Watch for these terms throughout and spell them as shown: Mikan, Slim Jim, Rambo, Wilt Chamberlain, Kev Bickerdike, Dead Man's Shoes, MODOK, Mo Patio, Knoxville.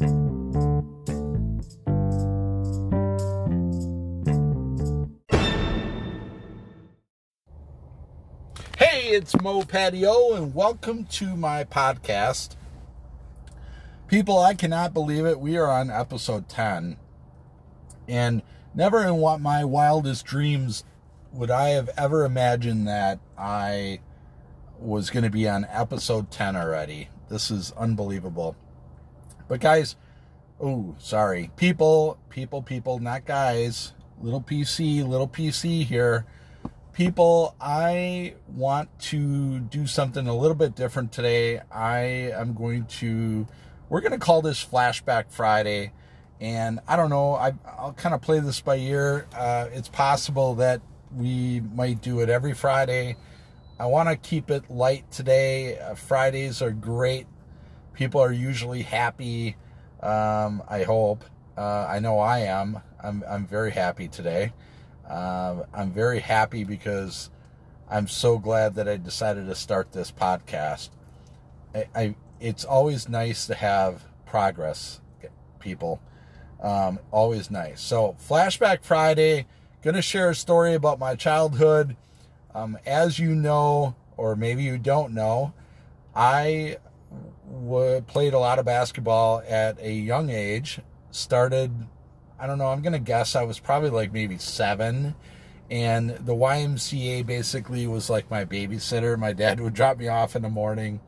Hey, it's Mo Patio, and welcome to my podcast. People, I cannot believe it. We are on episode 10. And never in what my wildest dreams would I have ever imagined that I was going to be on episode 10 already. This is unbelievable. But guys, people, not guys, little PC here. People, I want to do something a little bit different today. We're going to call this Flashback Friday. And I don't know, I'll kind of play this by ear. It's possible that we might do it every Friday. I want to keep it light today. Fridays are great. People are usually happy, I hope. I know I am. I'm very happy today. I'm very happy because I'm so glad that I decided to start this podcast. It's always nice to have progress, people. Always nice. So, Flashback Friday, going to share a story about my childhood. As you know, or maybe you don't know, I played a lot of basketball at a young age. I'm going to guess I was probably like maybe 7. And the YMCA basically was like my babysitter. My dad would drop me off in the morning.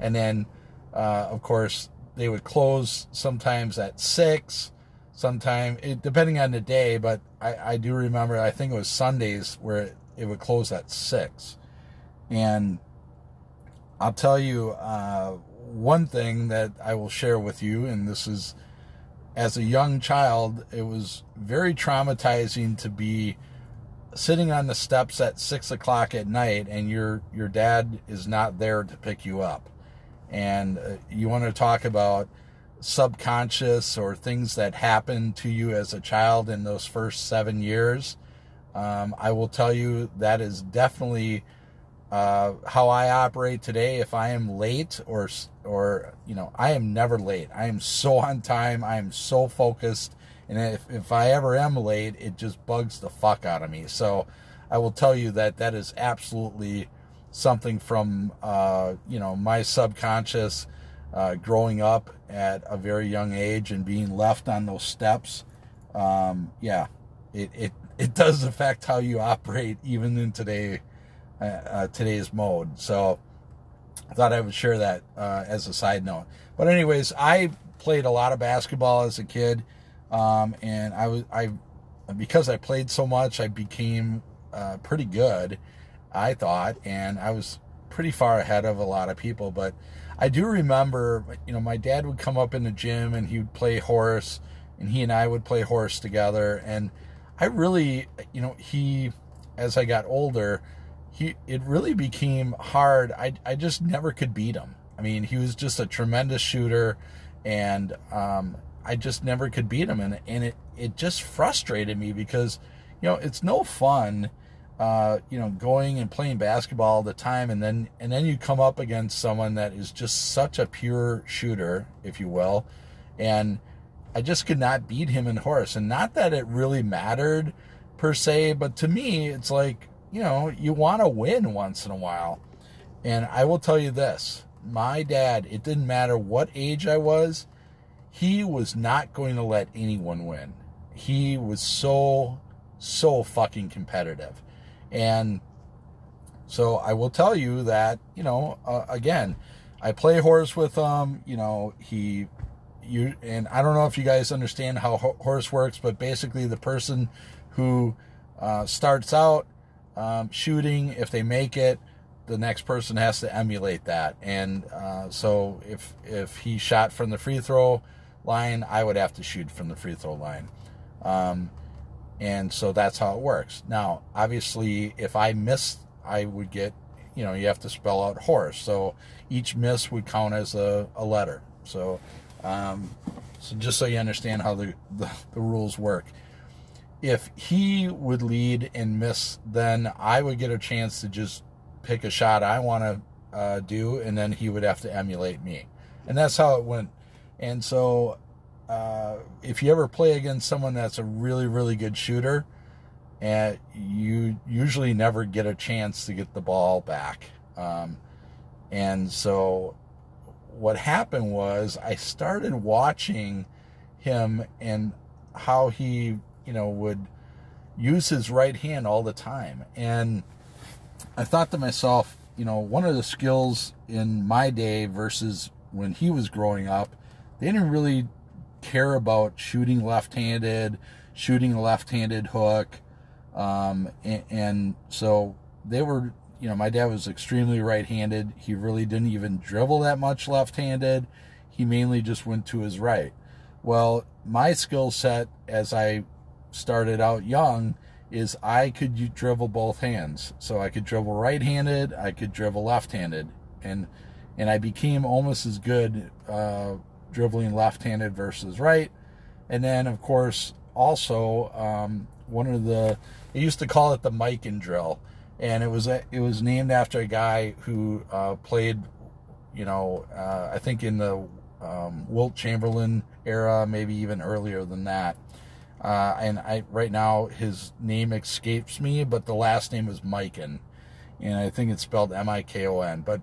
And then, of course, they would close sometimes at 6, depending on the day. But I do remember, I think it was Sundays where it would close at 6. And I'll tell you, one thing that I will share with you, and this is, as a young child, it was very traumatizing to be sitting on the steps at 6 o'clock at night, and your dad is not there to pick you up. And you want to talk about subconscious or things that happened to you as a child in those first 7 years. I will tell you that is definitely how I operate today. If I am late or I am never late. I am so on time. I am so focused. And if I ever am late, it just bugs the fuck out of me. So I will tell you that is absolutely something from, my subconscious, growing up at a very young age and being left on those steps. It does affect how you operate even in today's mode. So I thought I would share that as a side note. But anyways, I played a lot of basketball as a kid, and because I played so much, I became pretty good, I thought, and I was pretty far ahead of a lot of people. But I do remember, my dad would come up in the gym and he would play horse, and he and I would play horse together. And I really, as I got older, it really became hard. I just never could beat him. I mean, he was just a tremendous shooter, and I just never could beat him. And it just frustrated me because, it's no fun, going and playing basketball all the time. And then you come up against someone that is just such a pure shooter, if you will. And I just could not beat him in horse. And not that it really mattered per se, but to me, it's like, you want to win once in a while. And I will tell you this, my dad, it didn't matter what age I was, he was not going to let anyone win. He was so, so fucking competitive. And so I will tell you that, again, I play horse with him, and I don't know if you guys understand how horse works, but basically the person who starts out shooting, if they make it, the next person has to emulate that. And so if he shot from the free throw line, I would have to shoot from the free throw line. And so that's how it works. Now, obviously, if I missed, I would get, you have to spell out horse. So each miss would count as a letter. So, just so you understand how the rules work. If he would lead and miss, then I would get a chance to just pick a shot I want to do, and then he would have to emulate me. And that's how it went. And so if you ever play against someone that's a really, really good shooter, you usually never get a chance to get the ball back. And so what happened was I started watching him and how he, would use his right hand all the time. And I thought to myself, one of the skills in my day versus when he was growing up, they didn't really care about shooting a left-handed hook. And so they were, my dad was extremely right-handed. He really didn't even dribble that much left-handed. He mainly just went to his right. Well, my skill set as I started out young is I could dribble both hands. So I could dribble right-handed, I could dribble left-handed. And I became almost as good dribbling left-handed versus right. And then, of course, also one of the, they used to call it the Mikan drill. And it was named after a guy who played, I think in the Wilt Chamberlain era, maybe even earlier than that. And right now his name escapes me, but the last name is Mikan, and I think it's spelled M-I-K-O-N. But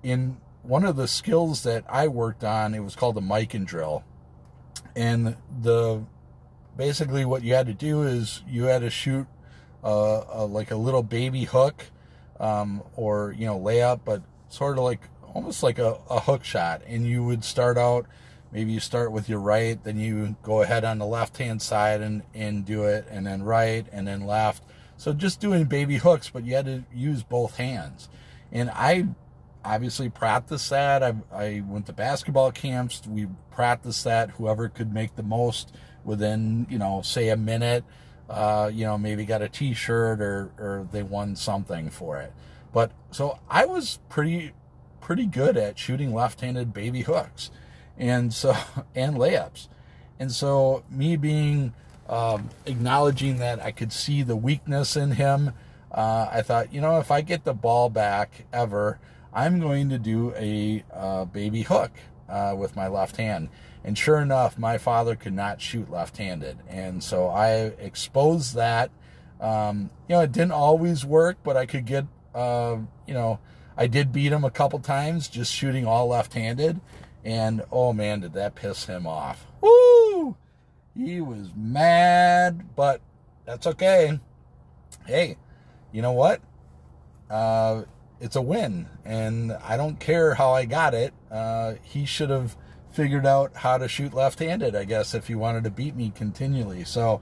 in one of the skills that I worked on, it was called the Mikan drill, and basically what you had to do is you had to shoot like a little baby hook, or layup, but sort of like almost like a hook shot, and you would start out. Maybe you start with your right, then you go ahead on the left-hand side and do it, and then right, and then left. So just doing baby hooks, but you had to use both hands. And I obviously practiced that. I went to basketball camps. We practiced that. Whoever could make the most within, say a minute, maybe got a T-shirt or they won something for it. But so I was pretty good at shooting left-handed baby hooks. And layups. And so me being, acknowledging that I could see the weakness in him, I thought, if I get the ball back ever, I'm going to do a baby hook with my left hand. And sure enough, my father could not shoot left-handed. And so I exposed that. It didn't always work, but I could get, I did beat him a couple times just shooting all left-handed. And, oh, man, did that piss him off. Woo! He was mad, but that's okay. Hey, you know what? It's a win, and I don't care how I got it. He should have figured out how to shoot left-handed, I guess, if he wanted to beat me continually. So,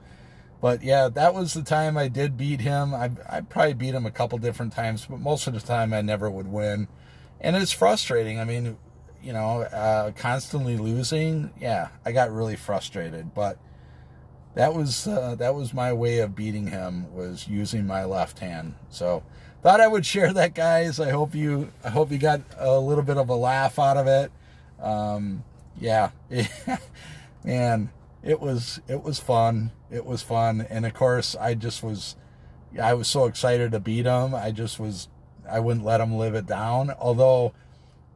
but, yeah, that was the time I did beat him. I probably beat him a couple different times, but most of the time I never would win. And it's frustrating. I mean, constantly losing. Yeah, I got really frustrated, but that was my way of beating him, was using my left hand. So thought I would share that, guys. I hope you got a little bit of a laugh out of it. Yeah, man, it was fun. It was fun. And of course I was so excited to beat him. I wouldn't let him live it down. Although,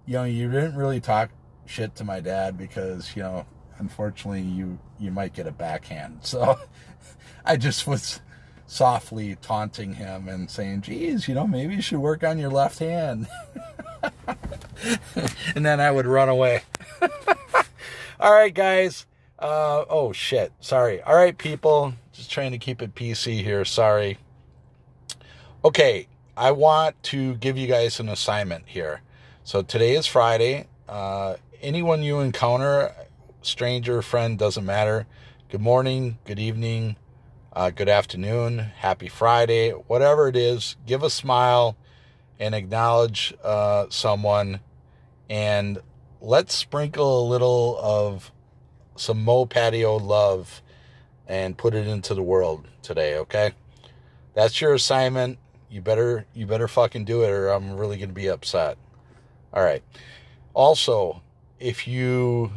you didn't really talk shit to my dad because, unfortunately you might get a backhand. So I just was softly taunting him and saying, geez, maybe you should work on your left hand. And then I would run away. All right, guys. Oh shit. Sorry. All right, people, just trying to keep it PC here. Sorry. Okay. I want to give you guys an assignment here. So today is Friday. Anyone you encounter, stranger, friend, doesn't matter. Good morning, good evening, good afternoon, happy Friday, whatever it is, give a smile and acknowledge someone. And let's sprinkle a little of some Mo Patio love and put it into the world today, okay? That's your assignment. You better fucking do it, or I'm really going to be upset. All right. Also, if you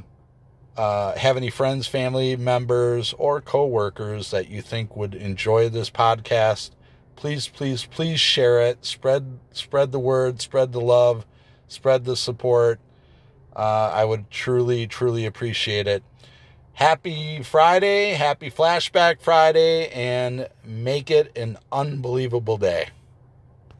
have any friends, family members, or coworkers that you think would enjoy this podcast, please, please, please share it. Spread the word, spread the love, spread the support. I would truly, truly appreciate it. Happy Friday, happy Flashback Friday, and make it an unbelievable day.